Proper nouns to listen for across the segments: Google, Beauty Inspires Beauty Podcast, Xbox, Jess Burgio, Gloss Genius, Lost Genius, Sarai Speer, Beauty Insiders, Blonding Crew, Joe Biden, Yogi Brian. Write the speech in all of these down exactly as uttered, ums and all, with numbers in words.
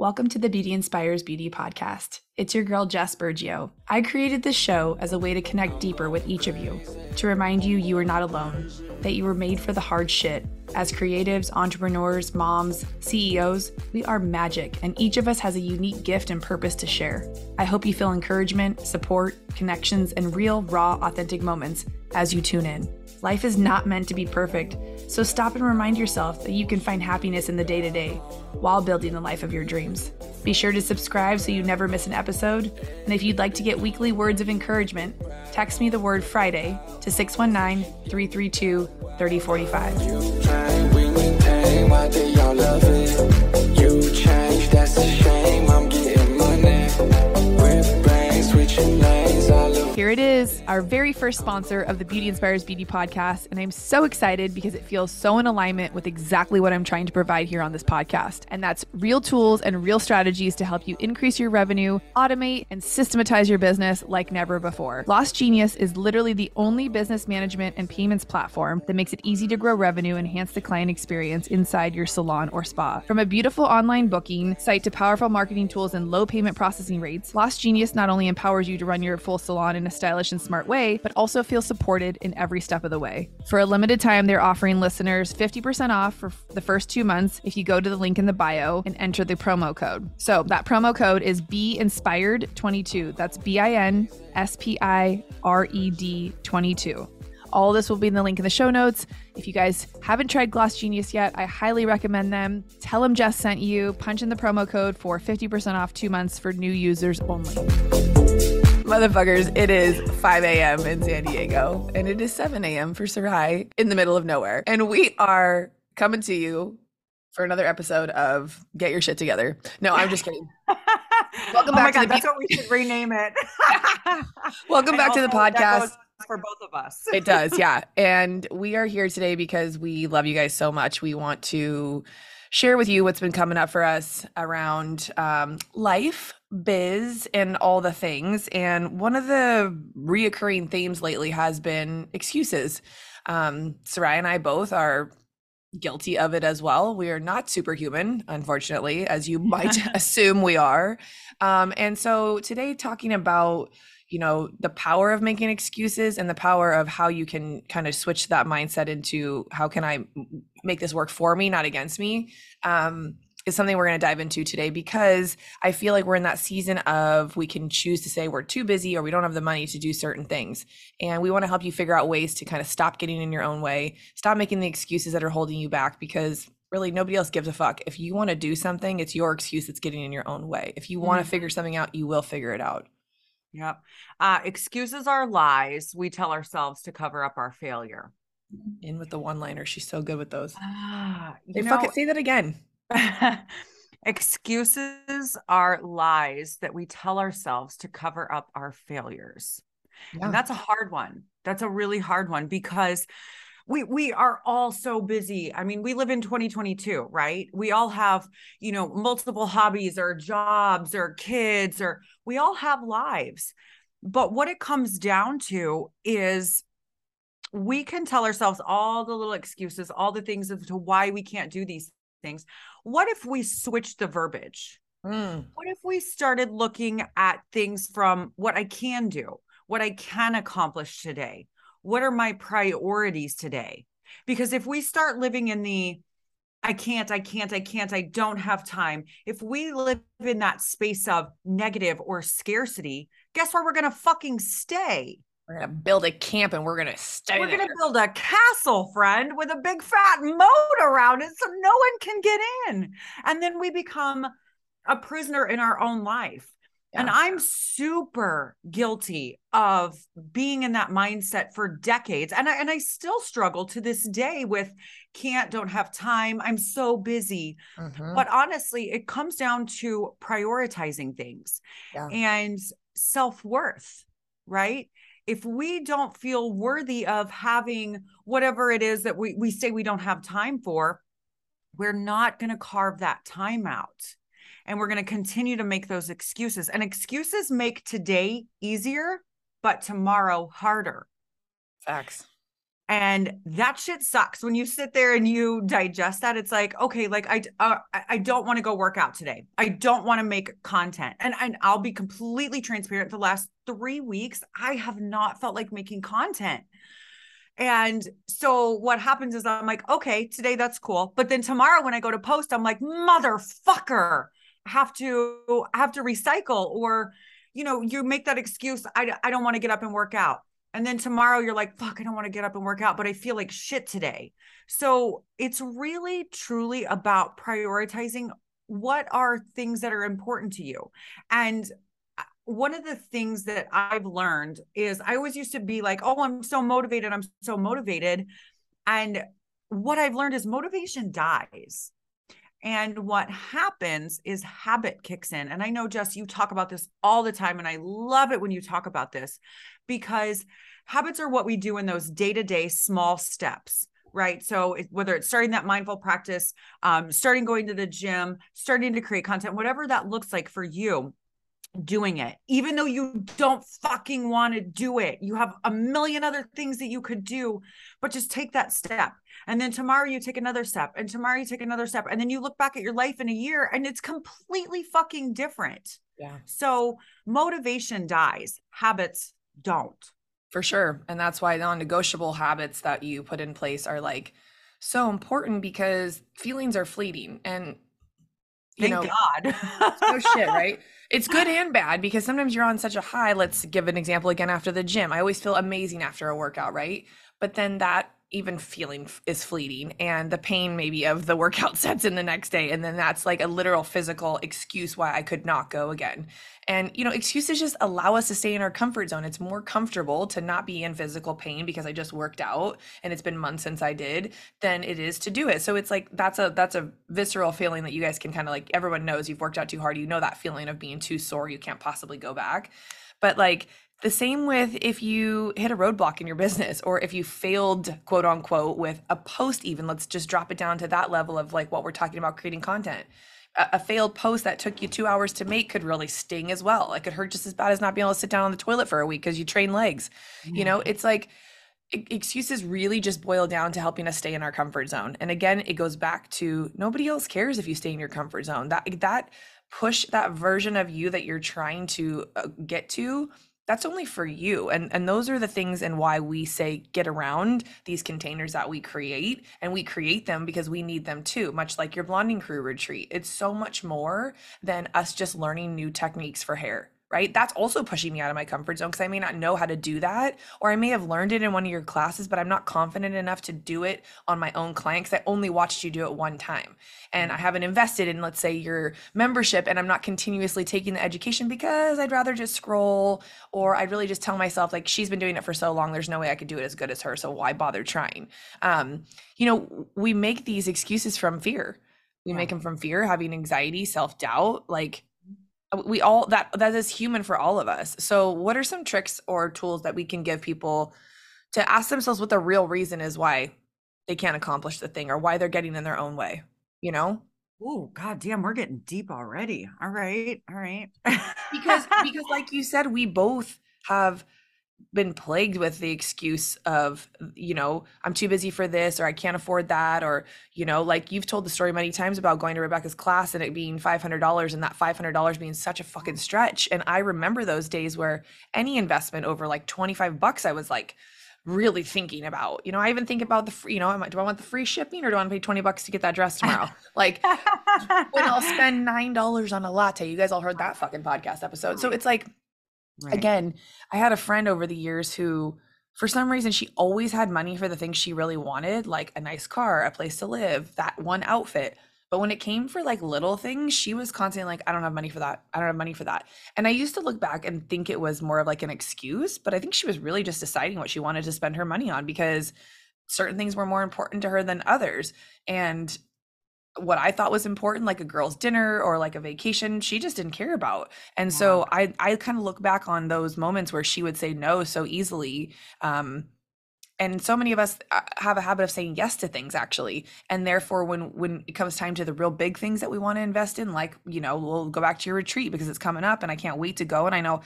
Welcome to the Beauty Inspires Beauty Podcast. It's your girl, Jess Burgio. I created this show as a way to connect deeper with each of you, to remind you you are not alone, that you were made for the hard shit. As creatives, entrepreneurs, moms, C E Os, we are magic, and each of us has a unique gift and purpose to share. I hope you feel encouragement, support, connections, and real, raw, authentic moments as you tune in. Life is not meant to be perfect, so stop and remind yourself that you can find happiness in the day-to-day while building the life of your dreams. Be sure to subscribe so you never miss an episode, and if you'd like to get weekly words of encouragement, text me the word Friday to six one nine, three three two, three oh four five. Here it is, our very first sponsor of the Beauty Inspires Beauty Podcast, and I'm so excited because it feels so in alignment with exactly what I'm trying to provide here on this podcast, and that's real tools and real strategies to help you increase your revenue, automate, and systematize your business like never before. Lost Genius is literally the only business management and payments platform that makes it easy to grow revenue and enhance the client experience inside your salon or spa. From a beautiful online booking site to powerful marketing tools and low payment processing rates, Lost Genius not only empowers you to run your full salon in a stylish and smart way, but also feel supported in every step of the way. For a limited time, they're offering listeners fifty percent off for the first two months if you go to the link in the bio and enter the promo code. So that promo code is B I N S P I R E D two two. That's B I N S P I R E D twenty-two. All this will be in the link in the show notes. If you guys haven't tried Gloss Genius yet, I highly recommend them. Tell them Jess sent you. Punch in the promo code for fifty percent off two months for new users only. Motherfuckers, it is five a.m. in San Diego, and it is seven a.m. for Sarai in the middle of nowhere. And we are coming to you for another episode of Get Your Shit Together. No, I'm just kidding. Welcome oh back my God, to the that's Be- what we should rename it. Welcome and back to the podcast. For both of us. It does, yeah. And we are here today because we love you guys so much. We want to share with you what's been coming up for us around um, life, biz, and all the things. And one of the reoccurring themes lately has been excuses. Um, Sarai and I both are guilty of it as well. We are not superhuman, unfortunately, as you might assume we are. Um, and so today, talking about, you know, the power of making excuses and the power of how you can kind of switch that mindset into how can I make this work for me, not against me. Um, is something we're going to dive into today, because I feel like we're in that season of we can choose to say we're too busy or we don't have the money to do certain things. And we want to help you figure out ways to kind of stop getting in your own way, stop making the excuses that are holding you back, because really nobody else gives a fuck. If you want to do something, it's your excuse that's getting in your own way. If you want mm-hmm. to figure something out, you will figure it out. Yep. Uh, excuses are lies we tell ourselves to cover up our failure. In with the one-liner. She's so good with those. Ah, you know, fuck it, say that again. Excuses are lies that we tell ourselves to cover up our failures. Yeah. And that's a hard one. That's a really hard one, because we, we are all so busy. I mean, we live in twenty twenty-two, right? We all have, you know, multiple hobbies or jobs or kids, or we all have lives. But what it comes down to is we can tell ourselves all the little excuses, all the things as to why we can't do these things. What if we switched the verbiage? Mm. What if we started looking at things from what I can do, what I can accomplish today? What are my priorities today? Because if we start living in the, I can't, I can't, I can't, I don't have time. If we live in that space of negative or scarcity, guess where we're going to fucking stay? We're going to build a camp and we're going to stay We're going to build a castle, friend, with a big fat moat around it so no one can get in. And then we become a prisoner in our own life. Yeah. And I'm super guilty of being in that mindset for decades. And I, and I still struggle to this day with can't, don't have time. I'm so busy. Mm-hmm. But honestly, it comes down to prioritizing things yeah. and self-worth, right? If we don't feel worthy of having whatever it is that we, we say we don't have time for, we're not going to carve that time out. And we're going to continue to make those excuses. And excuses make today easier, but tomorrow harder. Facts. And that shit sucks. When you sit there and you digest that, it's like, okay, like I, uh, I don't want to go work out today. I don't want to make content. And, and I'll be completely transparent. The last three weeks, I have not felt like making content. And so what happens is I'm like, okay, today that's cool. But then tomorrow when I go to post, I'm like, motherfucker, I have to, I have to recycle. Or, you know, you make that excuse. I, I don't want to get up and work out. And then tomorrow you're like, fuck, I don't want to get up and work out, but I feel like shit today. So it's really truly about prioritizing what are things that are important to you. And one of the things that I've learned is I always used to be like, oh, I'm so motivated. I'm so motivated. And what I've learned is motivation dies. And what happens is habit kicks in. And I know, Jess, you talk about this all the time. And I love it when you talk about this, because habits are what we do in those day-to-day small steps, right? So it, whether it's starting that mindful practice, um, starting going to the gym, starting to create content, whatever that looks like for you, doing it, even though you don't fucking want to do it. You have a million other things that you could do, but just take that step. And then tomorrow you take another step, and tomorrow you take another step. And then you look back at your life in a year and it's completely fucking different. Yeah. So motivation dies, habits don't. For sure. And that's why non-negotiable habits that you put in place are like so important, because feelings are fleeting. And you Thank know, God. No shit, right? It's good and bad, because sometimes you're on such a high. Let's give an example again after the gym. I always feel amazing after a workout, right? But then that even feeling is fleeting, and the pain maybe of the workout sets in the next day. And then that's like a literal physical excuse why I could not go again. And, you know, excuses just allow us to stay in our comfort zone. It's more comfortable to not be in physical pain because I just worked out and it's been months since I did, than it is to do it. So it's like, that's a, that's a visceral feeling that you guys can kind of like, everyone knows you've worked out too hard. You know, that feeling of being too sore, you can't possibly go back. But like, the same with if you hit a roadblock in your business, or if you failed, quote unquote, with a post, even let's just drop it down to that level of like what we're talking about, creating content. A, a failed post that took you two hours to make could really sting as well. It could hurt just as bad as not being able to sit down on the toilet for a week because you train legs. Mm-hmm. You know, it's like excuses really just boil down to helping us stay in our comfort zone. And again, it goes back to nobody else cares if you stay in your comfort zone. That, that push, that version of you that you're trying to get to, that's only for you. And, and those are the things and why we say get around these containers that we create, and we create them because we need them too, much like your Blonding Crew retreat. It's so much more than us just learning new techniques for hair, right? That's also pushing me out of my comfort zone, because I may not know how to do that, or I may have learned it in one of your classes, but I'm not confident enough to do it on my own client because I only watched you do it one time. And I haven't invested in, let's say, your membership, and I'm not continuously taking the education because I'd rather just scroll, or I'd really just tell myself like, she's been doing it for so long, there's no way I could do it as good as her, so why bother trying? Um, you know, we make these excuses from fear. We yeah. make them from fear, having anxiety, self-doubt, like we all, that that is human for all of us. So what are some tricks or tools that we can give people to ask themselves what the real reason is why they can't accomplish the thing, or why they're getting in their own way? You know? Oh, God damn, we're getting deep already. All right. All right. because, because like you said, we both have been plagued with the excuse of, you know, I'm too busy for this, or I can't afford that. Or, you know, like you've told the story many times about going to Rebecca's class and it being five hundred dollars, and that five hundred dollars being such a fucking stretch. And I remember those days where any investment over like twenty-five bucks, I was like, really thinking about, you know, I even think about the free, you know, I might, do I want the free shipping, or do I want to pay twenty bucks to get that dress tomorrow? Like when I'll spend nine dollars on a latte, you guys all heard that fucking podcast episode. So it's like, right. Again, I had a friend over the years who, for some reason, she always had money for the things she really wanted, like a nice car, a place to live, that one outfit. But when it came for like little things, she was constantly like, I don't have money for that. I don't have money for that. And I used to look back and think it was more of like an excuse, but I think she was really just deciding what she wanted to spend her money on, because certain things were more important to her than others. And what I thought was important, like a girl's dinner or like a vacation, she just didn't care about. And yeah. so I, I kind of look back on those moments where she would say no so easily. Um, And so many of us have a habit of saying yes to things, actually. And therefore, when, when it comes time to the real big things that we want to invest in, like, you know, we'll go back to your retreat because it's coming up and I can't wait to go. And I know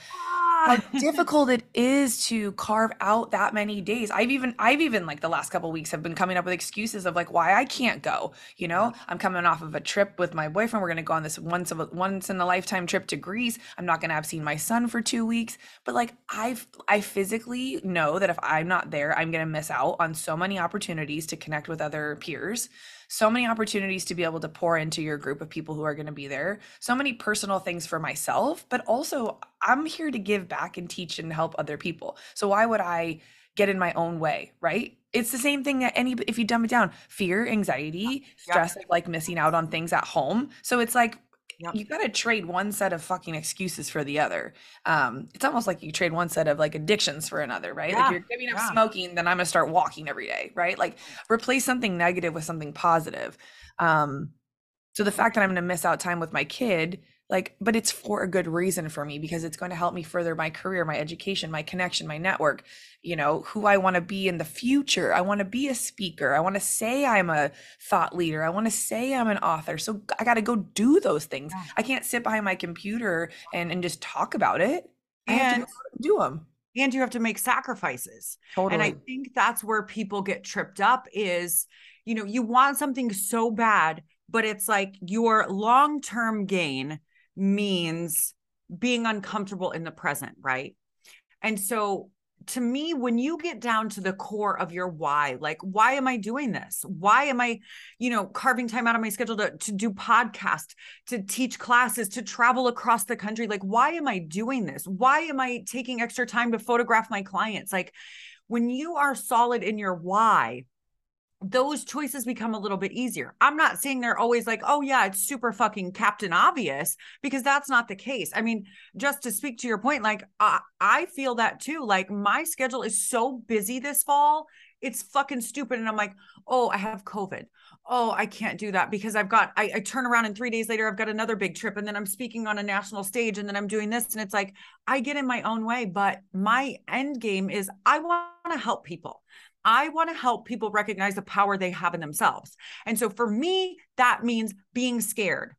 how difficult it is to carve out that many days. I've even, I've even like the last couple of weeks have been coming up with excuses of like why I can't go, you know, I'm coming off of a trip with my boyfriend. We're going to go on this once of a, once in a lifetime trip to Greece. I'm not going to have seen my son for two weeks, but like I've, I physically know that if I'm not there, I'm going to miss out on so many opportunities to connect with other peers, so many opportunities to be able to pour into your group of people who are going to be there, so many personal things for myself, but also I'm here to give back and teach and help other people. So why would I get in my own way, right? It's the same thing that any, if you dumb it down, fear, anxiety, stress, yeah. of like missing out on things at home. So it's like, yeah. you got to trade one set of fucking excuses for the other. Um, it's almost like you trade one set of like addictions for another, right? Yeah. Like you're giving up yeah. smoking, then I'm gonna start walking every day, right? Like replace something negative with something positive. Um, so the fact that I'm gonna miss out time with my kid, like, but it's for a good reason for me because it's going to help me further my career, my education, my connection, my network, you know, who I want to be in the future. I want to be a speaker. I want to say I'm a thought leader. I want to say I'm an author. So I got to go do those things. Yeah. I can't sit behind my computer and, and just talk about it. I and have to do them. And you have to make sacrifices. Totally. And I think that's where people get tripped up is, you know, you want something so bad, but it's like your long-term gain means being uncomfortable in the present, right? And so to me, when you get down to the core of your why, like, why am I doing this? Why am I, you know, carving time out of my schedule to, to do podcasts, to teach classes, to travel across the country? Like, why am I doing this? Why am I taking extra time to photograph my clients? Like, when you are solid in your why, those choices become a little bit easier. I'm not saying they're always like, oh yeah, it's super fucking Captain Obvious, because that's not the case. I mean, just to speak to your point, like I, I feel that too. Like my schedule is so busy this fall. It's fucking stupid. And I'm like, oh, I have COVID. Oh, I can't do that because I've got, I, I turn around and three days later, I've got another big trip and then I'm speaking on a national stage and then I'm doing this. And it's like, I get in my own way, but my end game is I want to help people. I want to help people recognize the power they have in themselves. And so for me, that means being scared.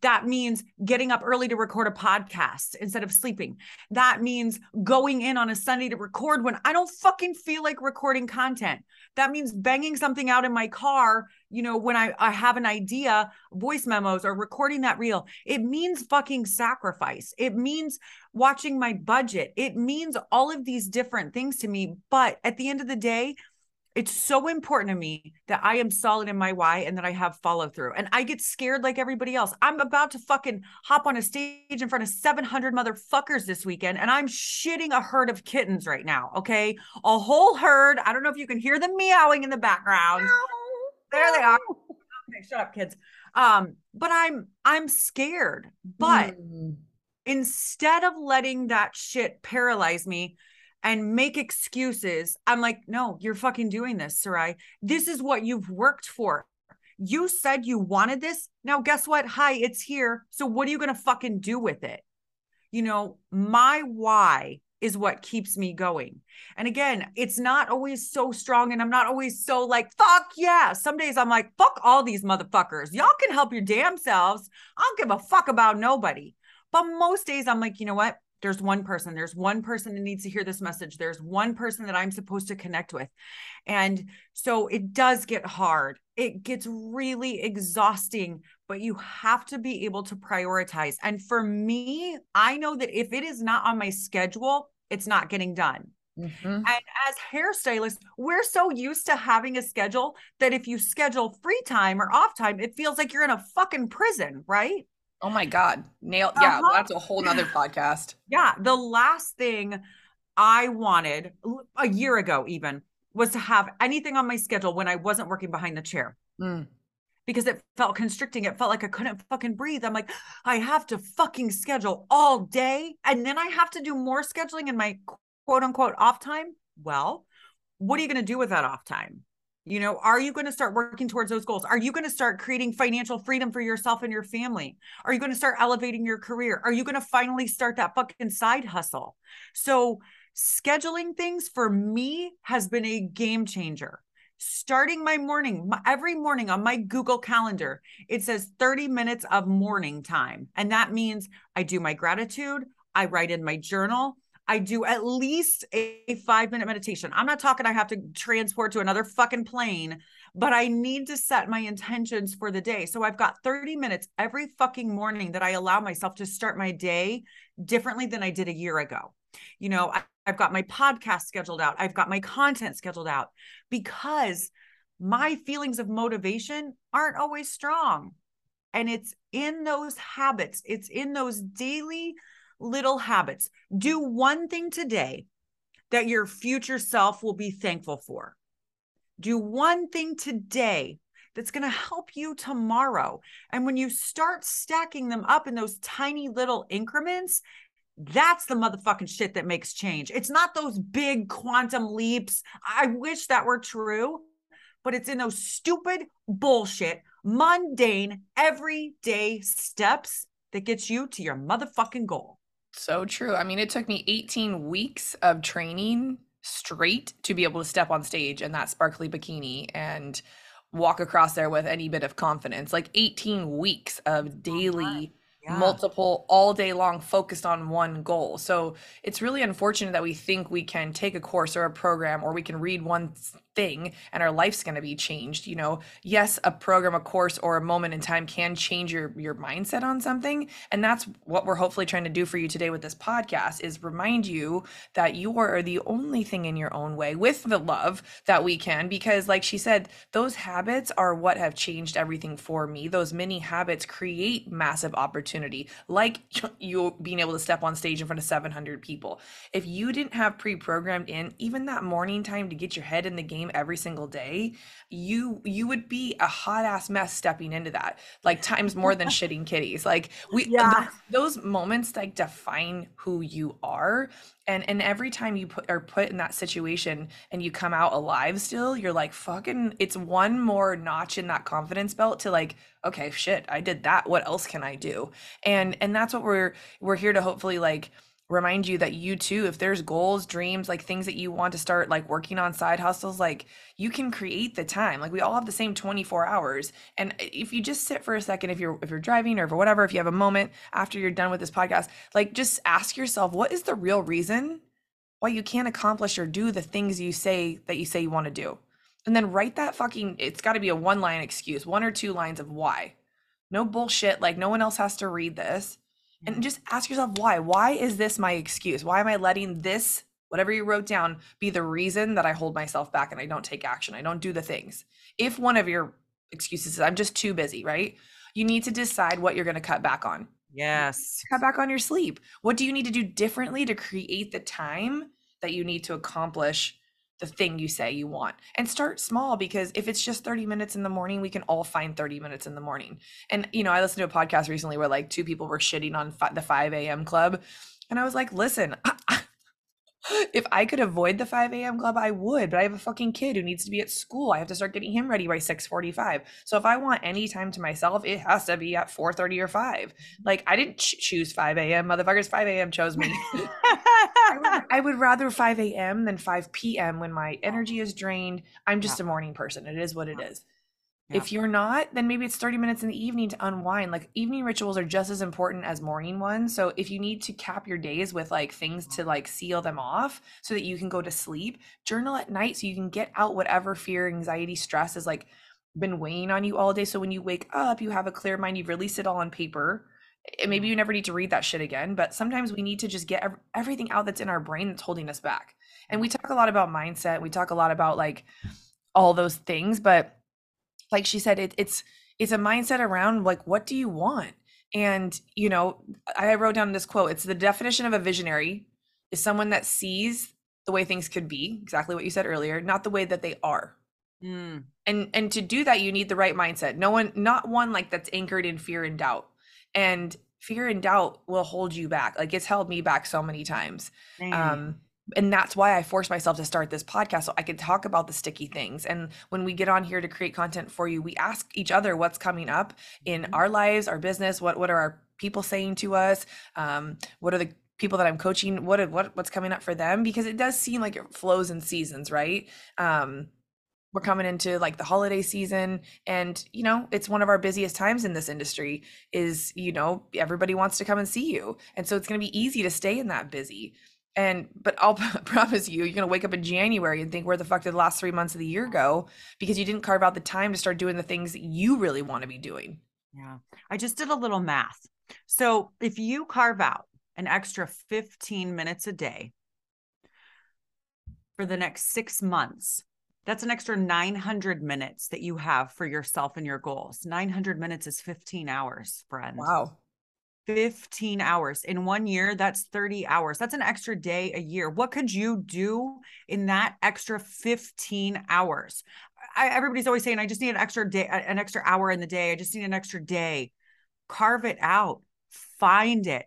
That means getting up early to record a podcast instead of sleeping. That means going in on a Sunday to record when I don't fucking feel like recording content. That means banging something out in my car, you know, when I, I have an idea, voice memos or recording that reel. It means fucking sacrifice. It means watching my budget. It means all of these different things to me. But at the end of the day, it's so important to me that I am solid in my why and that I have follow through. And I get scared like everybody else. I'm about to fucking hop on a stage in front of seven hundred motherfuckers this weekend. And I'm shitting a herd of kittens right now. Okay. A whole herd. I don't know if you can hear them meowing in the background. There they are. Okay, shut up, kids. Um, but I'm, I'm scared, but mm. instead of letting that shit paralyze me and make excuses, I'm like, no, you're fucking doing this, Sarai. This is what you've worked for. You said you wanted this. Now, guess what? Hi, it's here. So what are you going to fucking do with it? You know, my why is what keeps me going. And again, it's not always so strong and I'm not always so like, fuck yeah. Some days I'm like, fuck all these motherfuckers. Y'all can help your damn selves. I don't give a fuck about nobody. But most days I'm like, you know what? There's one person, there's one person that needs to hear this message. There's one person that I'm supposed to connect with. And so it does get hard. It gets really exhausting, but you have to be able to prioritize. And for me, I know that if it is not on my schedule, it's not getting done. Mm-hmm. And as hairstylists, we're so used to having a schedule that if you schedule free time or off time, it feels like you're in a fucking prison, right? Oh my God. Nail. Yeah. Uh-huh. That's a whole nother podcast. Yeah. The last thing I wanted a year ago even was to have anything on my schedule when I wasn't working behind the chair mm. because it felt constricting. It felt like I couldn't fucking breathe. I'm like, I have to fucking schedule all day. And then I have to do more scheduling in my quote unquote off time. Well, what are you going to do with that off time? You know, are you going to start working towards those goals? Are you going to start creating financial freedom for yourself and your family? Are you going to start elevating your career? Are you going to finally start that fucking side hustle? So scheduling things for me has been a game changer. Starting my morning, my, every morning on my Google Calendar, it says thirty minutes of morning time. And that means I do my gratitude. I write in my journal. I do at least a five minute meditation. I'm not talking I have to transport to another fucking plane, but I need to set my intentions for the day. So I've got thirty minutes every fucking morning that I allow myself to start my day differently than I did a year ago. You know, I, I've got my podcast scheduled out. I've got my content scheduled out because my feelings of motivation aren't always strong. And it's in those habits. It's in those daily little habits. Do one thing today that your future self will be thankful for. Do one thing today that's going to help you tomorrow. And when you start stacking them up in those tiny little increments, that's the motherfucking shit that makes change. It's not those big quantum leaps. I wish that were true, but it's in those stupid bullshit, mundane, everyday steps that gets you to your motherfucking goal. So true. I mean, it took me eighteen weeks of training straight to be able to step on stage in that sparkly bikini and walk across there with any bit of confidence. Like eighteen weeks of daily, yeah, multiple, all day long, focused on one goal. So it's really unfortunate that we think we can take a course or a program or we can read one thing and our life's going to be changed. You know, yes, a program, a course, or a moment in time can change your, your mindset on something. And that's what we're hopefully trying to do for you today with this podcast, is remind you that you are the only thing in your own way with the love that we can, because like she said, those habits are what have changed everything for me. Those mini habits create massive opportunity, like you being able to step on stage in front of seven hundred people. If you didn't have pre-programmed in even that morning time to get your head in the game every single day, you you would be a hot ass mess stepping into that, like times more than shitting kitties. Like we, yeah. those, those moments like define who you are. And and every time you put, are put in that situation and you come out alive still, you're like, fucking, it's one more notch in that confidence belt to like, okay, shit, I did that. What else can I do? And, and that's what we're, we're here to hopefully like remind you that you too, if there's goals, dreams, like things that you want to start like working on, side hustles, like you can create the time. Like we all have the same twenty-four hours. And if you just sit for a second, if you're, if you're driving or for whatever, if you have a moment after you're done with this podcast, like just ask yourself, what is the real reason why you can't accomplish or do the things you say that you say you want to do? And then write that fucking, it's gotta be a one line excuse, one or two lines of why. No bullshit. Like no one else has to read this. And just ask yourself, why? Why is this my excuse? Why am I letting this, whatever you wrote down, be the reason that I hold myself back and I don't take action? I don't do the things. If one of your excuses is I'm just too busy, right? You need to decide what you're going to cut back on. Yes. Cut back on your sleep. What do you need to do differently to create the time that you need to accomplish the thing you say you want? And start small, because if it's just thirty minutes in the morning, we can all find thirty minutes in the morning. And, you know, I listened to a podcast recently where like two people were shitting on fi- the five a.m. club. And I was like, listen, I, I, if I could avoid the five a.m. club, I would, but I have a fucking kid who needs to be at school. I have to start getting him ready by six forty-five. So if I want any time to myself, it has to be at four thirty or five. Like I didn't ch- choose five a.m. Motherfuckers, five a.m. chose me. I, would, I would rather five a.m. than five p.m. when my energy is drained. I'm just yeah. a morning person. It is what it is. Yeah. If you're not, then maybe it's thirty minutes in the evening to unwind. Like evening rituals are just as important as morning ones. So if you need to cap your days with like things to like seal them off so that you can go to sleep, journal at night so you can get out whatever fear, anxiety, stress has like been weighing on you all day. So when you wake up, you have a clear mind, you've released it all on paper. And maybe you never need to read that shit again, but sometimes we need to just get ev- everything out that's in our brain that's holding us back. And we talk a lot about mindset. We talk a lot about like all those things, but like she said, it, it's it's a mindset around like, what do you want? And, you know, I wrote down this quote. It's the definition of a visionary is someone that sees the way things could be, exactly what you said earlier, not the way that they are. Mm. And and to do that, you need the right mindset. No one, not one like that's anchored in fear and doubt. And fear and doubt will hold you back. Like it's held me back so many times. Mm. Um, and that's why I forced myself to start this podcast so I could talk about the sticky things. And when we get on here to create content for you, we ask each other what's coming up in our lives, our business, what what are our people saying to us? Um, what are the people that I'm coaching? What, what what's coming up for them? Because it does seem like it flows in seasons, right? Um, we're coming into like the holiday season and, you know, it's one of our busiest times in this industry is, you know, everybody wants to come and see you. And so it's going to be easy to stay in that busy. And, but I'll promise you, you're going to wake up in January and think, where the fuck did the last three months of the year go? Because you didn't carve out the time to start doing the things that you really want to be doing. Yeah. I just did a little math. So if you carve out an extra fifteen minutes a day for the next six months, that's an extra nine hundred minutes that you have for yourself and your goals. nine hundred minutes is fifteen hours, friend. Wow. fifteen hours in one year. That's thirty hours. That's an extra day a year. What could you do in that extra fifteen hours? I, everybody's always saying, I just need an extra day, an extra hour in the day. I just need an extra day. Carve it out, find it.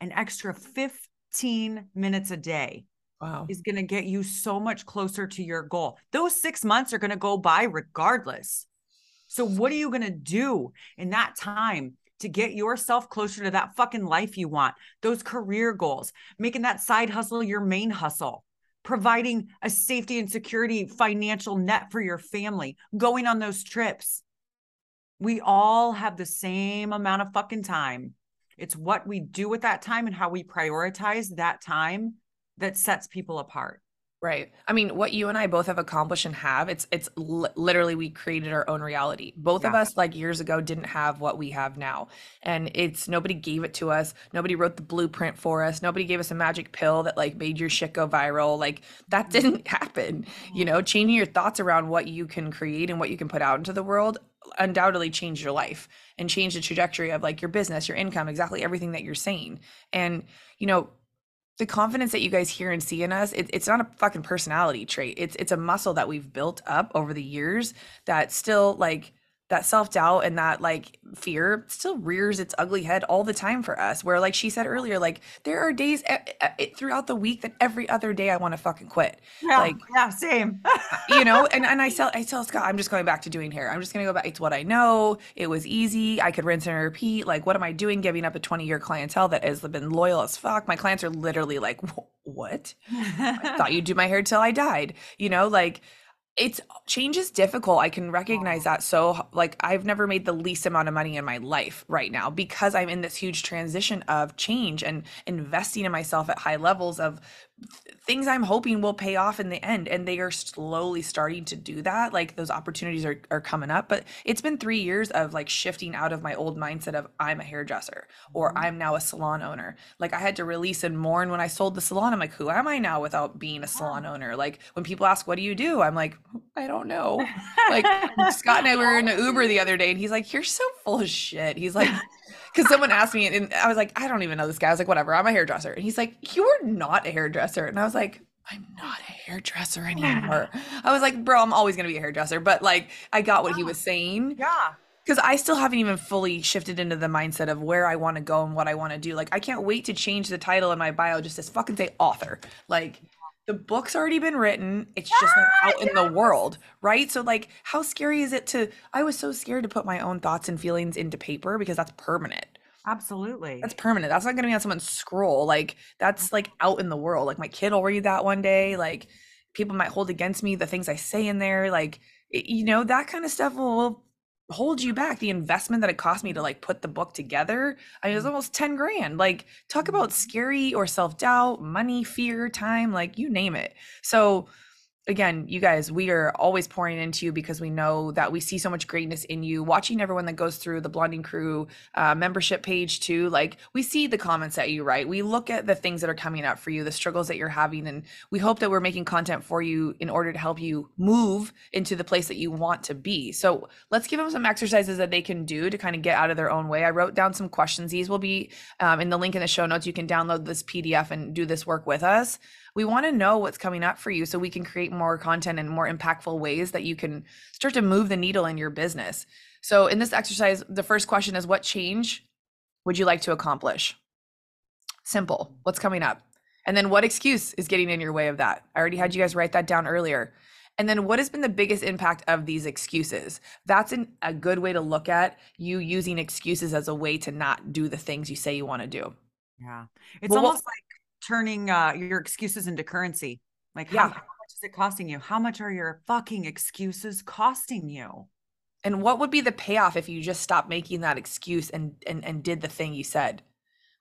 An extra fifteen minutes a day wow. is going to get you so much closer to your goal. Those six months are going to go by regardless. So what are you going to do in that time to get yourself closer to that fucking life you want, those career goals, making that side hustle your main hustle, providing a safety and security financial net for your family, going on those trips? We all have the same amount of fucking time. It's what we do with that time and how we prioritize that time that sets people apart. Right. I mean, what you and I both have accomplished and have, it's it's li- literally we created our own reality. Both yeah. of us, like years ago, didn't have what we have now. And it's nobody gave it to us. Nobody wrote the blueprint for us. Nobody gave us a magic pill that like made your shit go viral. Like that didn't happen. You know, changing your thoughts around what you can create and what you can put out into the world undoubtedly changed your life and changed the trajectory of like your business, your income, exactly everything that you're saying. And, you know, the confidence that you guys hear and see in us, it, it's not a fucking personality trait. It's it's a muscle that we've built up over the years that still like that self-doubt and that like fear still rears its ugly head all the time for us. Where like she said earlier, like there are days e- e- throughout the week that every other day I want to fucking quit. Yeah, like, yeah, same. You know, and, and I tell I tell Scott, I'm just going back to doing hair. I'm just going to go back. It's what I know. It was easy. I could rinse and repeat. Like, what am I doing? Giving up a twenty year clientele that has been loyal as fuck. My clients are literally like, what? I thought you'd do my hair till I died. You know, like. It's change is difficult. I can recognize that. So like I've never made the least amount of money in my life right now because I'm in this huge transition of change and investing in myself at high levels of th- things I'm hoping will pay off in the end. And they are slowly starting to do that. Like those opportunities are, are coming up, but it's been three years of like shifting out of my old mindset of I'm a hairdresser or I'm now a salon owner. Like I had to release and mourn when I sold the salon. I'm like, who am I now without being a salon owner? Like when people ask, what do you do? I'm like, I don't know. Like Scott and I were in an Uber the other day and he's like, you're so full of shit. He's like, because someone asked me and I was like, I don't even know this guy. I was like, whatever, I'm a hairdresser. And he's like, you're not a hairdresser. And I was like, I'm not a hairdresser anymore. I was like, bro, I'm always going to be a hairdresser. But like, I got what he was saying. Yeah. Because I still haven't even fully shifted into the mindset of where I want to go and what I want to do. Like, I can't wait to change the title in my bio just as fucking say author. Like, the book's already been written. It's just not out yes. in the world, right? So like, how scary is it to, I was so scared to put my own thoughts and feelings into paper because that's permanent. Absolutely. That's permanent. That's not going to be on someone's scroll. Like that's like out in the world. Like my kid will read that one day. Like people might hold against me the things I say in there. Like, you know, that kind of stuff will, will hold you back. The investment that it cost me to like put the book together, I mean, it was almost ten grand. Like talk about scary or self-doubt, money, fear, time, like you name it. So again, you guys, we are always pouring into you because we know that we see so much greatness in you. Watching everyone that goes through the Blonding Crew uh, membership page too, like we see the comments that you write. We look at the things that are coming up for you, the struggles that you're having, and we hope that we're making content for you in order to help you move into the place that you want to be. So let's give them some exercises that they can do to kind of get out of their own way. I wrote down some questions. These will be um, in the link in the show notes. You can download this P D F and do this work with us. We want to know what's coming up for you so we can create more content and more impactful ways that you can start to move the needle in your business. So in this exercise, the first question is, what change would you like to accomplish? Simple. What's coming up? And then what excuse is getting in your way of that? I already had you guys write that down earlier. And then what has been the biggest impact of these excuses? That's an, a good way to look at you using excuses as a way to not do the things you say you want to do. Yeah. It's well, almost well, like turning uh, your excuses into currency. Like, yeah. how, how much is it costing you? How much are your fucking excuses costing you? And what would be the payoff if you just stopped making that excuse and, and, and did the thing you said?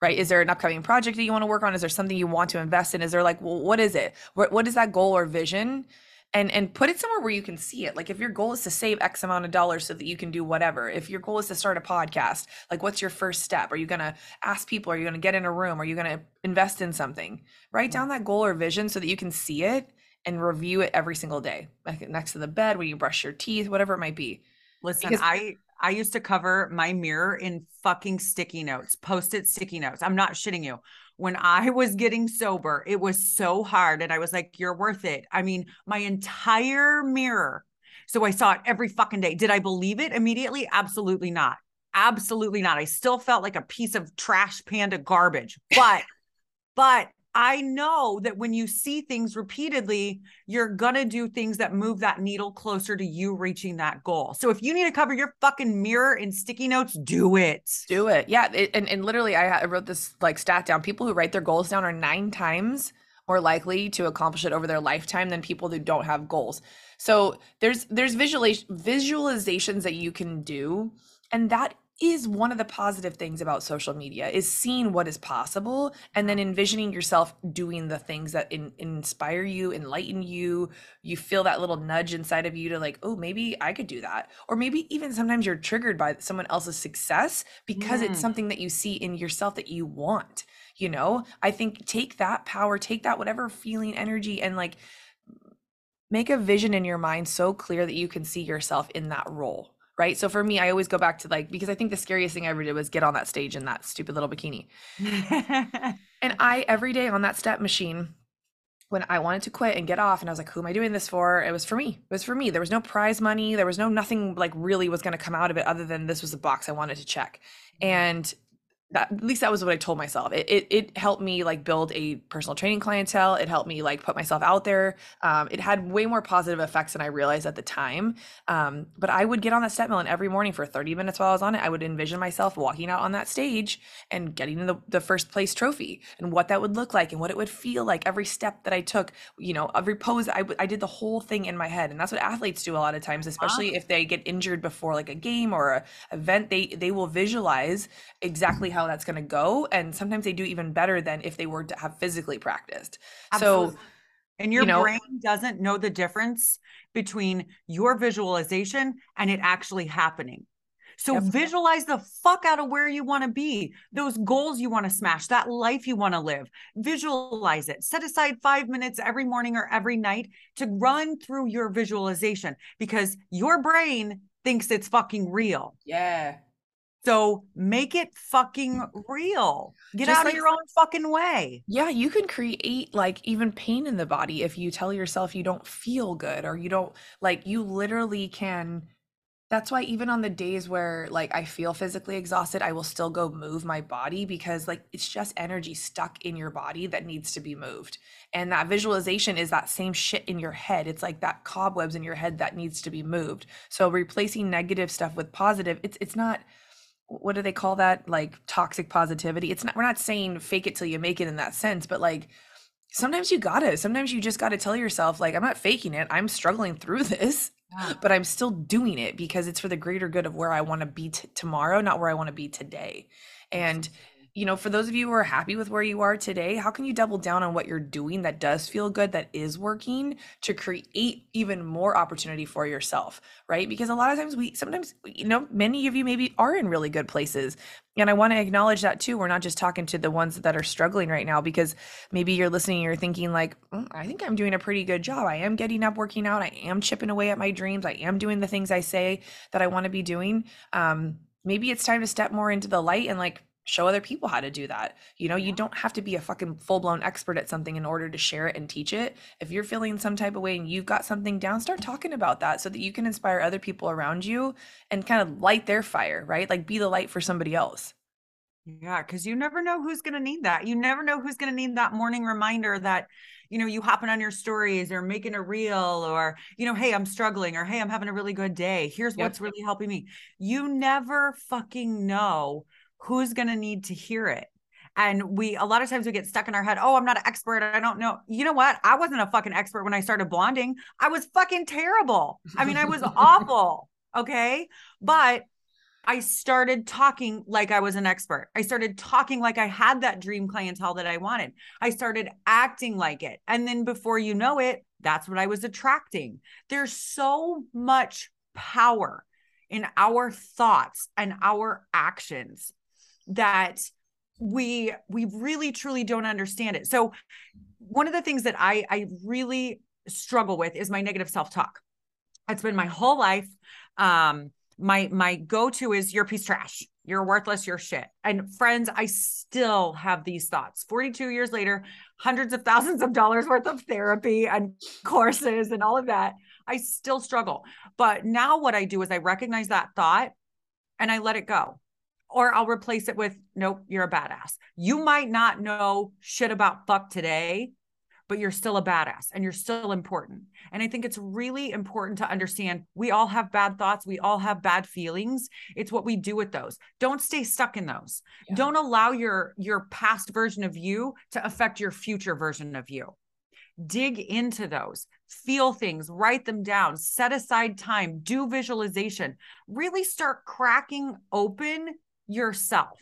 right? Is there an upcoming project that you want to work on? Is there something you want to invest in? Is there like, well, what is it? What, what is that goal or vision? And and put it somewhere where you can see it. Like if your goal is to save X amount of dollars so that you can do whatever, if your goal is to start a podcast, like what's your first step? Are you going to ask people? Are you going to get in a room? Are you going to invest in something? Write down that goal or vision so that you can see it and review it every single day, like next to the bed, when you brush your teeth, whatever it might be. Listen, because I, I used to cover my mirror in fucking sticky notes, post-it sticky notes. I'm not shitting you. When I was getting sober, it was so hard. And I was like, you're worth it. I mean, my entire mirror. So I saw it every fucking day. Did I believe it immediately? Absolutely not. Absolutely not. I still felt like a piece of trash panda garbage. But, but I know that when you see things repeatedly, you're going to do things that move that needle closer to you reaching that goal. So if you need to cover your fucking mirror in sticky notes, do it. Do it. Yeah. It, and, and literally I, I wrote this like stat down. People who write their goals down are nine times more likely to accomplish it over their lifetime than people who don't have goals. So there's, there's visualiz- visualizations that you can do. And that is one of the positive things about social media is seeing what is possible and then envisioning yourself doing the things that in, inspire you, enlighten you. You feel that little nudge inside of you to like, oh, maybe I could do that. Or maybe even sometimes you're triggered by someone else's success because yeah. It's something that you see in yourself that you want. You know, I think take that power, take that whatever feeling, energy, and like make a vision in your mind so clear that you can see yourself in that role. Right. So for me, I always go back to like, because I think the scariest thing I ever did was get on that stage in that stupid little bikini. And I, every day on that step machine, when I wanted to quit and get off and I was like, who am I doing this for? It was for me. It was for me. There was no prize money. There was no nothing like really was going to come out of it other than this was the box I wanted to check. And that, at least that was what I told myself. It, it, it helped me like build a personal training clientele. It helped me like put myself out there. Um, it had way more positive effects than I realized at the time. Um, but I would get on that step mill and every morning for thirty minutes while I was on it, I would envision myself walking out on that stage and getting the, the first place trophy and what that would look like and what it would feel like every step that I took, you know, every pose. I, w- I did the whole thing in my head. And that's what athletes do a lot of times, especially wow. If they get injured before like a game or a event, they, they will visualize exactly how how that's going to go. And sometimes they do even better than if they were to have physically practiced. Absolutely. So, and your you know, brain doesn't know the difference between your visualization and it actually happening. So yep. Visualize the fuck out of where you want to be, those goals you want to smash, that life you want to live. Visualize it. Set aside five minutes every morning or every night to run through your visualization because your brain thinks it's fucking real. Yeah. So make it fucking real. Get Just out like, of your own fucking way. Yeah, you can create like even pain in the body if you tell yourself you don't feel good or you don't like you literally can. That's why even on the days where like I feel physically exhausted, I will still go move my body because like it's just energy stuck in your body that needs to be moved. And that visualization is that same shit in your head. It's like that cobwebs in your head that needs to be moved. So replacing negative stuff with positive, it's it's not what do they call that? Like toxic positivity. It's not, we're not saying fake it till you make it in that sense, but like sometimes you gotta, sometimes you just gotta tell yourself like, I'm not faking it. I'm struggling through this, wow. But I'm still doing it because it's for the greater good of where I want to be t- tomorrow, not where I want to be today. And you know, for those of you who are happy with where you are today, how can you double down on what you're doing that does feel good, that is working to create even more opportunity for yourself, right? Because a lot of times we sometimes, you know, many of you maybe are in really good places. And I want to acknowledge that too. We're not just talking to the ones that are struggling right now because maybe you're listening and you're thinking like, mm, I think I'm doing a pretty good job. I am getting up, working out. I am chipping away at my dreams. I am doing the things I say that I want to be doing. Um, maybe it's time to step more into the light and like, show other people how to do that. You know, you don't have to be a fucking full-blown expert at something in order to share it and teach it. If you're feeling some type of way and you've got something down, start talking about that so that you can inspire other people around you and kind of light their fire, right? Like be the light for somebody else. Yeah, because you never know who's going to need that. You never know who's going to need that morning reminder that, you know, you hopping on your stories or making a reel or, you know, hey, I'm struggling or, hey, I'm having a really good day. Here's yep. what's really helping me. You never fucking know who's going to need to hear it. And we, a lot of times we get stuck in our head. Oh, I'm not an expert. I don't know. You know what? I wasn't a fucking expert when I started blonding. I was fucking terrible. I mean, I was awful. Okay. But I started talking like I was an expert. I started talking like I had that dream clientele that I wanted. I started acting like it. And then before you know it, that's what I was attracting. There's so much power in our thoughts and our actions that we, we really, truly don't understand it. So one of the things that I, I really struggle with is my negative self-talk. It's been my whole life. Um, my, my go-to is you're a piece of trash. You're worthless. You're shit. And friends, I still have these thoughts forty-two years later, hundreds of thousands of dollars worth of therapy and courses and all of that. I still struggle. But now what I do is I recognize that thought and I let it go. Or I'll replace it with, nope, you're a badass. You might not know shit about fuck today, but you're still a badass and you're still important. And I think it's really important to understand we all have bad thoughts. We all have bad feelings. It's what we do with those. Don't stay stuck in those. Yeah. Don't allow your, your past version of you to affect your future version of you. Dig into those, feel things, write them down, set aside time, do visualization, really start cracking open yourself,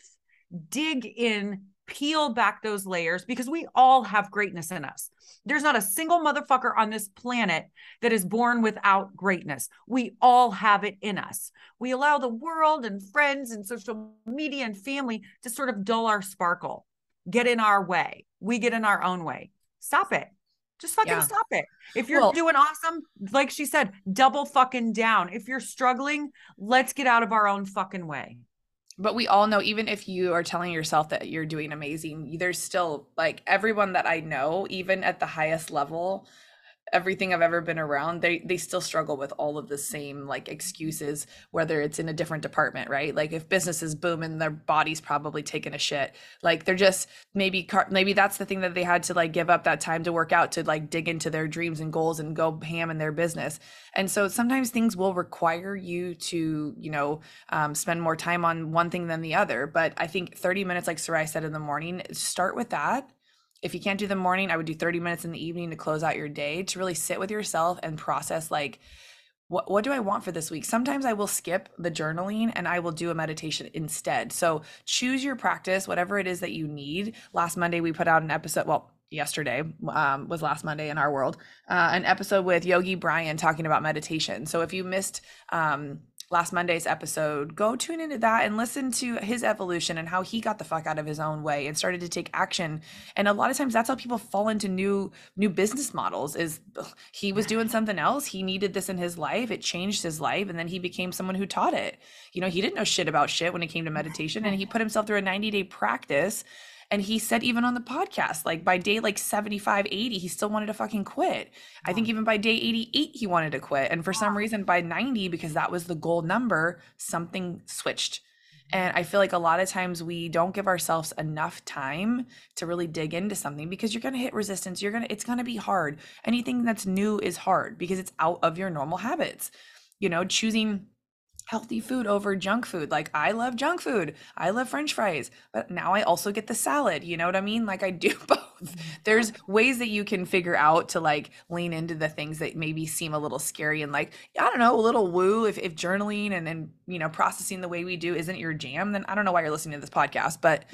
dig in, peel back those layers, because we all have greatness in us. There's not a single motherfucker on this planet that is born without greatness. We all have it in us. We allow the world and friends and social media and family to sort of dull our sparkle, get in our way. We get in our own way. Stop it. Just fucking yeah. stop it. If you're well, doing awesome, like she said, double fucking down. If you're struggling, let's get out of our own fucking way. But we all know, even if you are telling yourself that you're doing amazing, there's still, like, everyone that I know, even at the highest level, everything I've ever been around, they they still struggle with all of the same, like, excuses, whether it's in a different department, right? Like, if business is booming, their body's probably taking a shit. Like, they're just maybe maybe that's the thing that they had to, like, give up that time to work out to, like, dig into their dreams and goals and go ham in their business. And so sometimes things will require you to, you know, um, spend more time on one thing than the other. But I think thirty minutes, like Sarai said, in the morning, start with that. If you can't do the morning, I would do thirty minutes in the evening to close out your day, to really sit with yourself and process, like, what what do I want for this week? Sometimes I will skip the journaling and I will do a meditation instead. So choose your practice, whatever it is that you need. Last Monday, we put out an episode. Well, yesterday um, was last Monday in our world, uh, an episode with Yogi Brian talking about meditation. So if you missed um, last Monday's episode, go tune into that and listen to his evolution and how he got the fuck out of his own way and started to take action. And a lot of times that's how people fall into new new business models, is ugh, he was doing something else. He needed this in his life. It changed his life. And then he became someone who taught it. You know, he didn't know shit about shit when it came to meditation. And he put himself through a ninety day practice. And he said, even on the podcast, like, by day, like seventy-five, eighty, he still wanted to fucking quit. I think even by day eighty-eight, he wanted to quit. And for some reason, by ninety, because that was the goal number, something switched. And I feel like a lot of times we don't give ourselves enough time to really dig into something, because you're going to hit resistance. You're going to, it's going to be hard. Anything that's new is hard because it's out of your normal habits, you know, choosing healthy food over junk food. Like, I love junk food. I love French fries, but now I also get the salad. You know what I mean? Like, I do both. There's ways that you can figure out to, like, lean into the things that maybe seem a little scary and, like, I don't know, a little woo. If, if journaling and then, you know, processing the way we do isn't your jam, then I don't know why you're listening to this podcast, but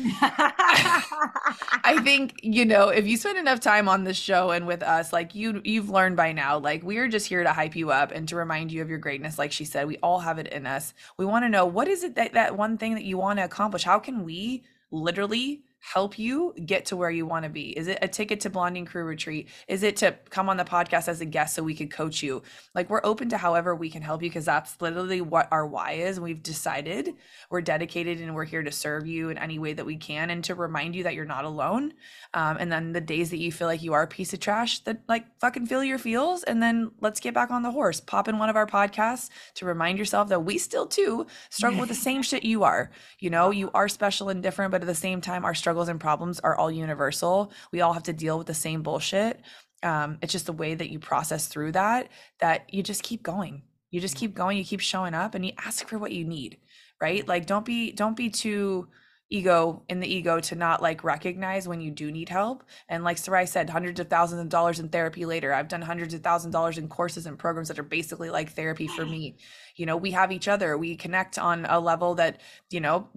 I think, you know, if you spend enough time on this show and with us, like, you, you've learned by now, like, we're just here to hype you up and to remind you of your greatness. Like she said, we all have it in us. We want to know, what is it that that one thing that you want to accomplish? How can we literally help you get to where you want to be? Is it a ticket to Blonding Crew retreat? Is it to come on the podcast as a guest so we could coach you? Like, we're open to however we can help you, because that's literally what our why is. We've decided we're dedicated and we're here to serve you in any way that we can, and to remind you that you're not alone. Um, and then the days that you feel like you are a piece of trash, that, like, fucking feel your feels, and then let's get back on the horse. Pop in one of our podcasts to remind yourself that we still too struggle with the same shit you are. You know, you are special and different, but at the same time, our struggle struggles and problems are all universal. We all have to deal with the same bullshit. Um, it's just the way that you process through that, that you just keep going. You just keep going. You keep showing up and you ask for what you need, right? Like, don't be, don't be too, ego in the ego to not like recognize when you do need help. And like Sarai said, hundreds of thousands of dollars in therapy later, I've done hundreds of thousands of dollars in courses and programs that are basically like therapy for me. You know, we have each other, we connect on a level that, you know,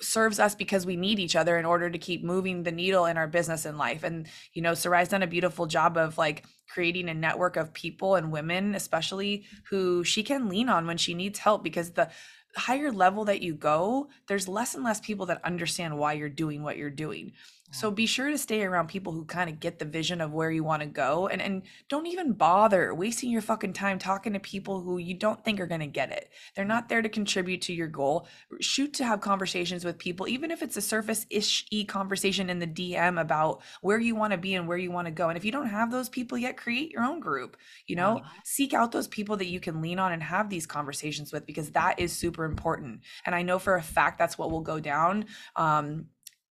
serves us because we need each other in order to keep moving the needle in our business and life. And, you know, Sarai's done a beautiful job of like creating a network of people and women, especially, who she can lean on when she needs help, because the higher level that you go, there's less and less people that understand why you're doing what you're doing. So be sure to stay around people who kind of get the vision of where you want to go, and, and don't even bother wasting your fucking time talking to people who you don't think are going to get it. They're not there to contribute to your goal. Shoot to have conversations with people, even if it's a surface-ish conversation in the D M about where you want to be and where you want to go. And if you don't have those people yet, create your own group, you know, yeah. Seek out those people that you can lean on and have these conversations with, because that is super important. And I know for a fact that's what will go down. Um,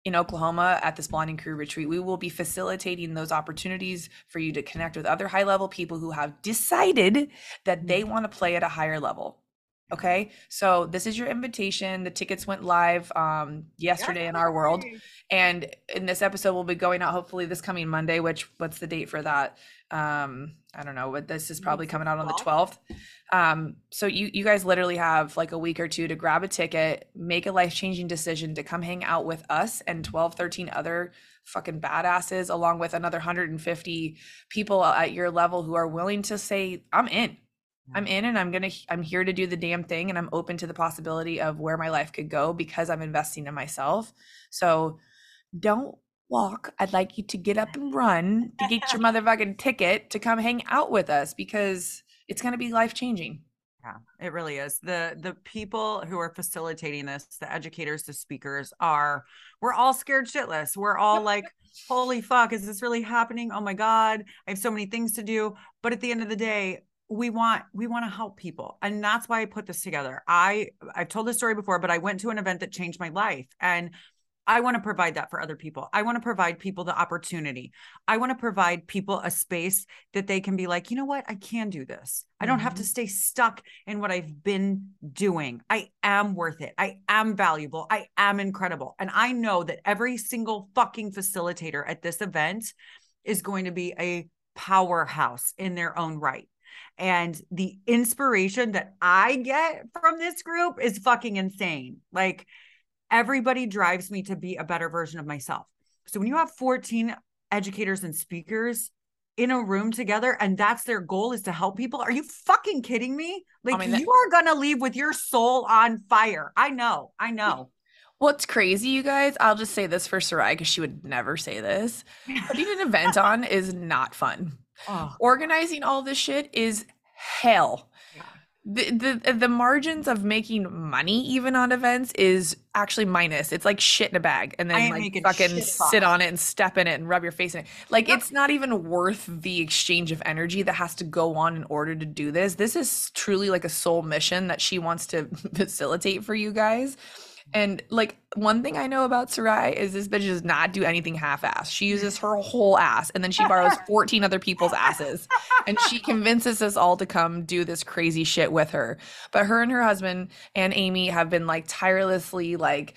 in Oklahoma at this Blonding Crew retreat, we will be facilitating those opportunities for you to connect with other high level people who have decided that they want to play at a higher level. Okay. So this is your invitation. The tickets went live um, yesterday in our world. And in this episode, we'll be going out hopefully this coming Monday, which what's the date for that? Um, I don't know, but this is probably coming out on the twelfth. Um, so you, you guys literally have like a week or two to grab a ticket, make a life-changing decision to come hang out with us and twelve, thirteen other fucking badasses, along with another one hundred fifty people at your level who are willing to say, I'm in. I'm in and I'm going to, I'm here to do the damn thing. And I'm open to the possibility of where my life could go because I'm investing in myself. So don't walk. I'd like you to get up and run to get your motherfucking ticket to come hang out with us, because it's going to be life changing. Yeah, it really is. The, the people who are facilitating this, the educators, the speakers are, we're all scared shitless. We're all like, holy fuck, is this really happening? Oh my God, I have so many things to do. But at the end of the day, we want, we want to help people. And that's why I put this together. I I've told this story before, but I went to an event that changed my life, and I want to provide that for other people. I want to provide people the opportunity. I want to provide people a space that they can be like, you know what? I can do this. I don't mm-hmm. have to stay stuck in what I've been doing. I am worth it. I am valuable. I am incredible. And I know that every single fucking facilitator at this event is going to be a powerhouse in their own right. And the inspiration that I get from this group is fucking insane. Like, everybody drives me to be a better version of myself. So when you have fourteen educators and speakers in a room together, and that's their goal, is to help people. Are you fucking kidding me? Like, I mean, that- you are going to leave with your soul on fire. I know. I know. What's crazy, you guys, I'll just say this for Sarai, because she would never say this. Putting an event on is not fun. Oh. Organizing all this shit is hell. Yeah. The, the the margins of making money even on events is actually minus. It's like shit in a bag, and then like fucking sit on it and step in it and rub your face in it. Like, yep. It's not even worth the exchange of energy that has to go on in order to do this. This is truly like a soul mission that she wants to facilitate for you guys. And like, one thing I know about Sarai is this bitch does not do anything half-ass. She uses her whole ass, and then she borrows fourteen other people's asses, and she convinces us all to come do this crazy shit with her. But her and her husband and Amy have been like tirelessly like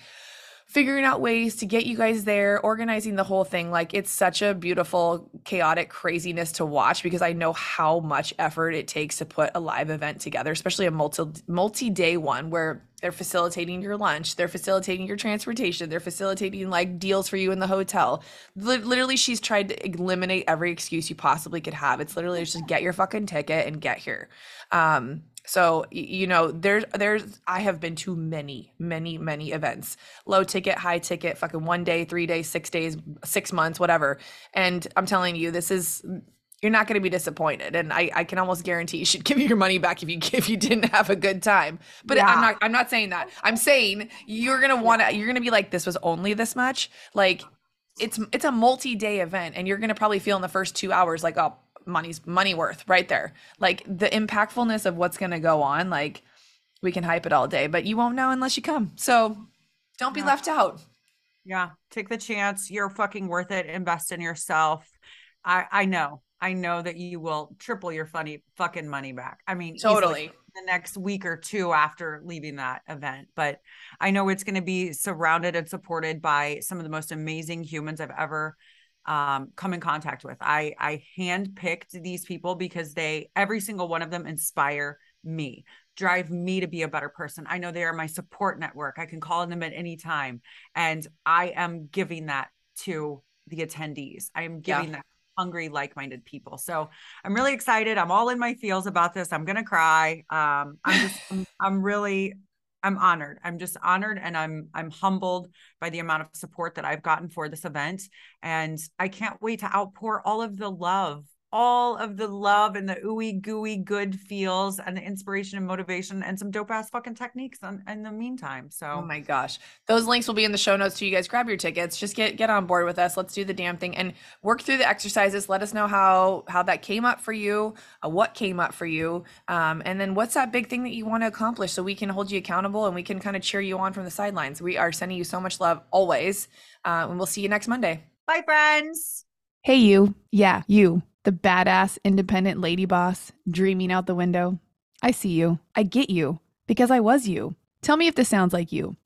figuring out ways to get you guys there, organizing the whole thing. Like, it's such a beautiful, chaotic craziness to watch, because I know how much effort it takes to put a live event together, especially a multi multi-day one where they're facilitating your lunch, they're facilitating your transportation, they're facilitating like deals for you in the hotel. L- literally, she's tried to eliminate every excuse you possibly could have. It's literally just get your fucking ticket and get here. Um, So, you know, there's, there's, I have been to many, many, many events, low ticket, high ticket, fucking one day, three days, six days, six months, whatever. And I'm telling you, this is, you're not going to be disappointed. And I, I can almost guarantee you should give your money back if you, if you didn't have a good time, but yeah. I'm not, I'm not saying that. I'm saying you're going to want to, you're going to be like, this was only this much. Like, it's, it's a multi-day event, and you're going to probably feel in the first two hours, like, oh, money's money worth right there. Like, the impactfulness of what's going to go on. Like, we can hype it all day, but you won't know unless you come. So don't be yeah. left out. Yeah. Take the chance. You're fucking worth it. Invest in yourself. I I know, I know that you will triple your funny fucking money back. I mean, totally. Easily. the next week or two after leaving that event. But I know it's going to be surrounded and supported by some of the most amazing humans I've ever um, come in contact with. I, I handpicked these people because they, every single one of them inspire me, drive me to be a better person. I know they are my support network. I can call on them at any time. And I am giving that to the attendees. I am giving yeah. that hungry, like-minded people. So I'm really excited. I'm all in my feels about this. I'm going to cry. Um, I'm just, I'm, I'm really, I'm honored. I'm just honored. And I'm, I'm humbled by the amount of support that I've gotten for this event. And I can't wait to outpour all of the love, all of the love and the ooey gooey good feels and the inspiration and motivation and some dope ass fucking techniques on, in the meantime. So, oh my gosh, those links will be in the show notes. So you guys grab your tickets, just get, get on board with us. Let's do the damn thing and work through the exercises. Let us know how, how that came up for you, uh, what came up for you. Um, and then what's that big thing that you want to accomplish so we can hold you accountable and we can kind of cheer you on from the sidelines. We are sending you so much love always. Uh, and we'll see you next Monday. Bye friends. Hey you. Yeah, you. The badass, independent lady boss, dreaming out the window. I see you. I get you. Because I was you. Tell me if this sounds like you.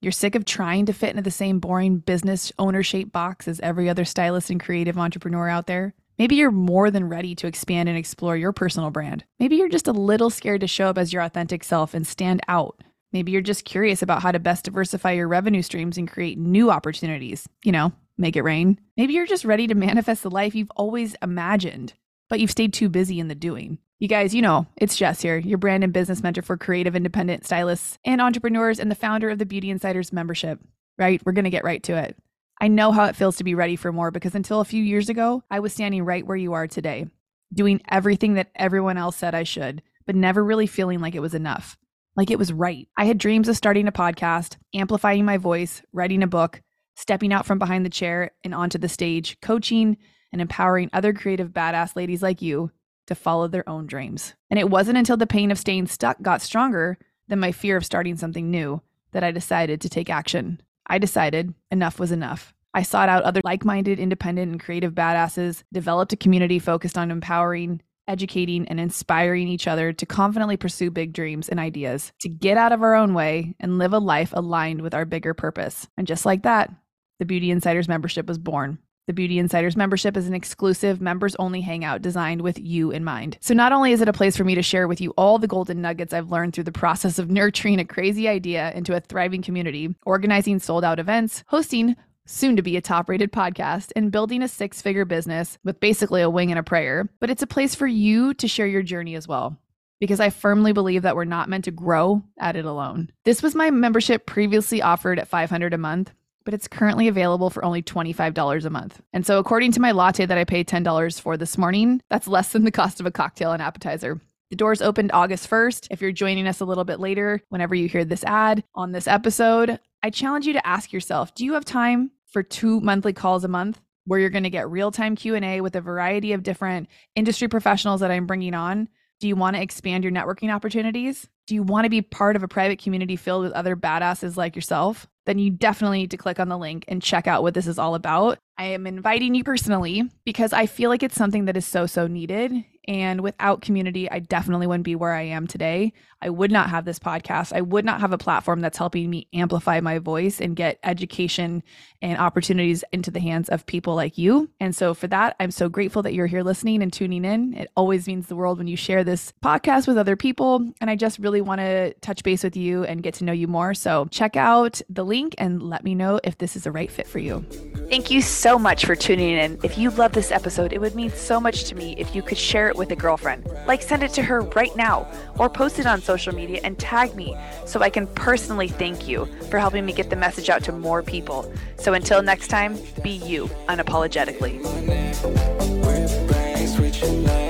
You're sick of trying to fit into the same boring business owner-shaped box as every other stylist and creative entrepreneur out there. Maybe you're more than ready to expand and explore your personal brand. Maybe you're just a little scared to show up as your authentic self and stand out. Maybe you're just curious about how to best diversify your revenue streams and create new opportunities. You know. Make it rain. Maybe you're just ready to manifest the life you've always imagined, but you've stayed too busy in the doing. You guys, you know, it's Jess here, your brand and business mentor for creative independent stylists and entrepreneurs and the founder of the Beauty Insiders membership, right? We're going to get right to it. I know how it feels to be ready for more because until a few years ago, I was standing right where you are today, doing everything that everyone else said I should, but never really feeling like it was enough, like it was right. I had dreams of starting a podcast, amplifying my voice, writing a book, stepping out from behind the chair and onto the stage, coaching and empowering other creative badass ladies like you to follow their own dreams. And it wasn't until the pain of staying stuck got stronger than my fear of starting something new that I decided to take action. I decided enough was enough. I sought out other like-minded, independent, and creative badasses, developed a community focused on empowering, educating, and inspiring each other to confidently pursue big dreams and ideas, to get out of our own way and live a life aligned with our bigger purpose. And just like that, the Beauty Insiders membership was born. The Beauty Insiders membership is an exclusive members-only hangout designed with you in mind. So not only is it a place for me to share with you all the golden nuggets I've learned through the process of nurturing a crazy idea into a thriving community, organizing sold-out events, hosting soon-to-be a top-rated podcast, and building a six-figure business with basically a wing and a prayer, but it's a place for you to share your journey as well. Because I firmly believe that we're not meant to grow at it alone. This was my membership previously offered at five hundred dollars a month, but it's currently available for only twenty-five dollars a month. And so according to my latte that I paid ten dollars for this morning, that's less than the cost of a cocktail and appetizer. The doors opened August first. If you're joining us a little bit later, whenever you hear this ad on this episode, I challenge you to ask yourself, do you have time for two monthly calls a month where you're going to get real-time Q and A with a variety of different industry professionals that I'm bringing on? Do you want to expand your networking opportunities? Do you want to be part of a private community filled with other badasses like yourself? Then you definitely need to click on the link and check out what this is all about. I am inviting you personally because I feel like it's something that is so, so needed. And without community, I definitely wouldn't be where I am today. I would not have this podcast. I would not have a platform that's helping me amplify my voice and get education and opportunities into the hands of people like you. And so for that, I'm so grateful that you're here listening and tuning in. It always means the world when you share this podcast with other people. And I just really want to touch base with you and get to know you more. So check out the link and let me know if this is the right fit for you. Thank you so much for tuning in. If you love this episode, it would mean so much to me if you could share it with a girlfriend, like send it to her right now or post it on social media and tag me so I can personally thank you for helping me get the message out to more people. So until next time, be you unapologetically.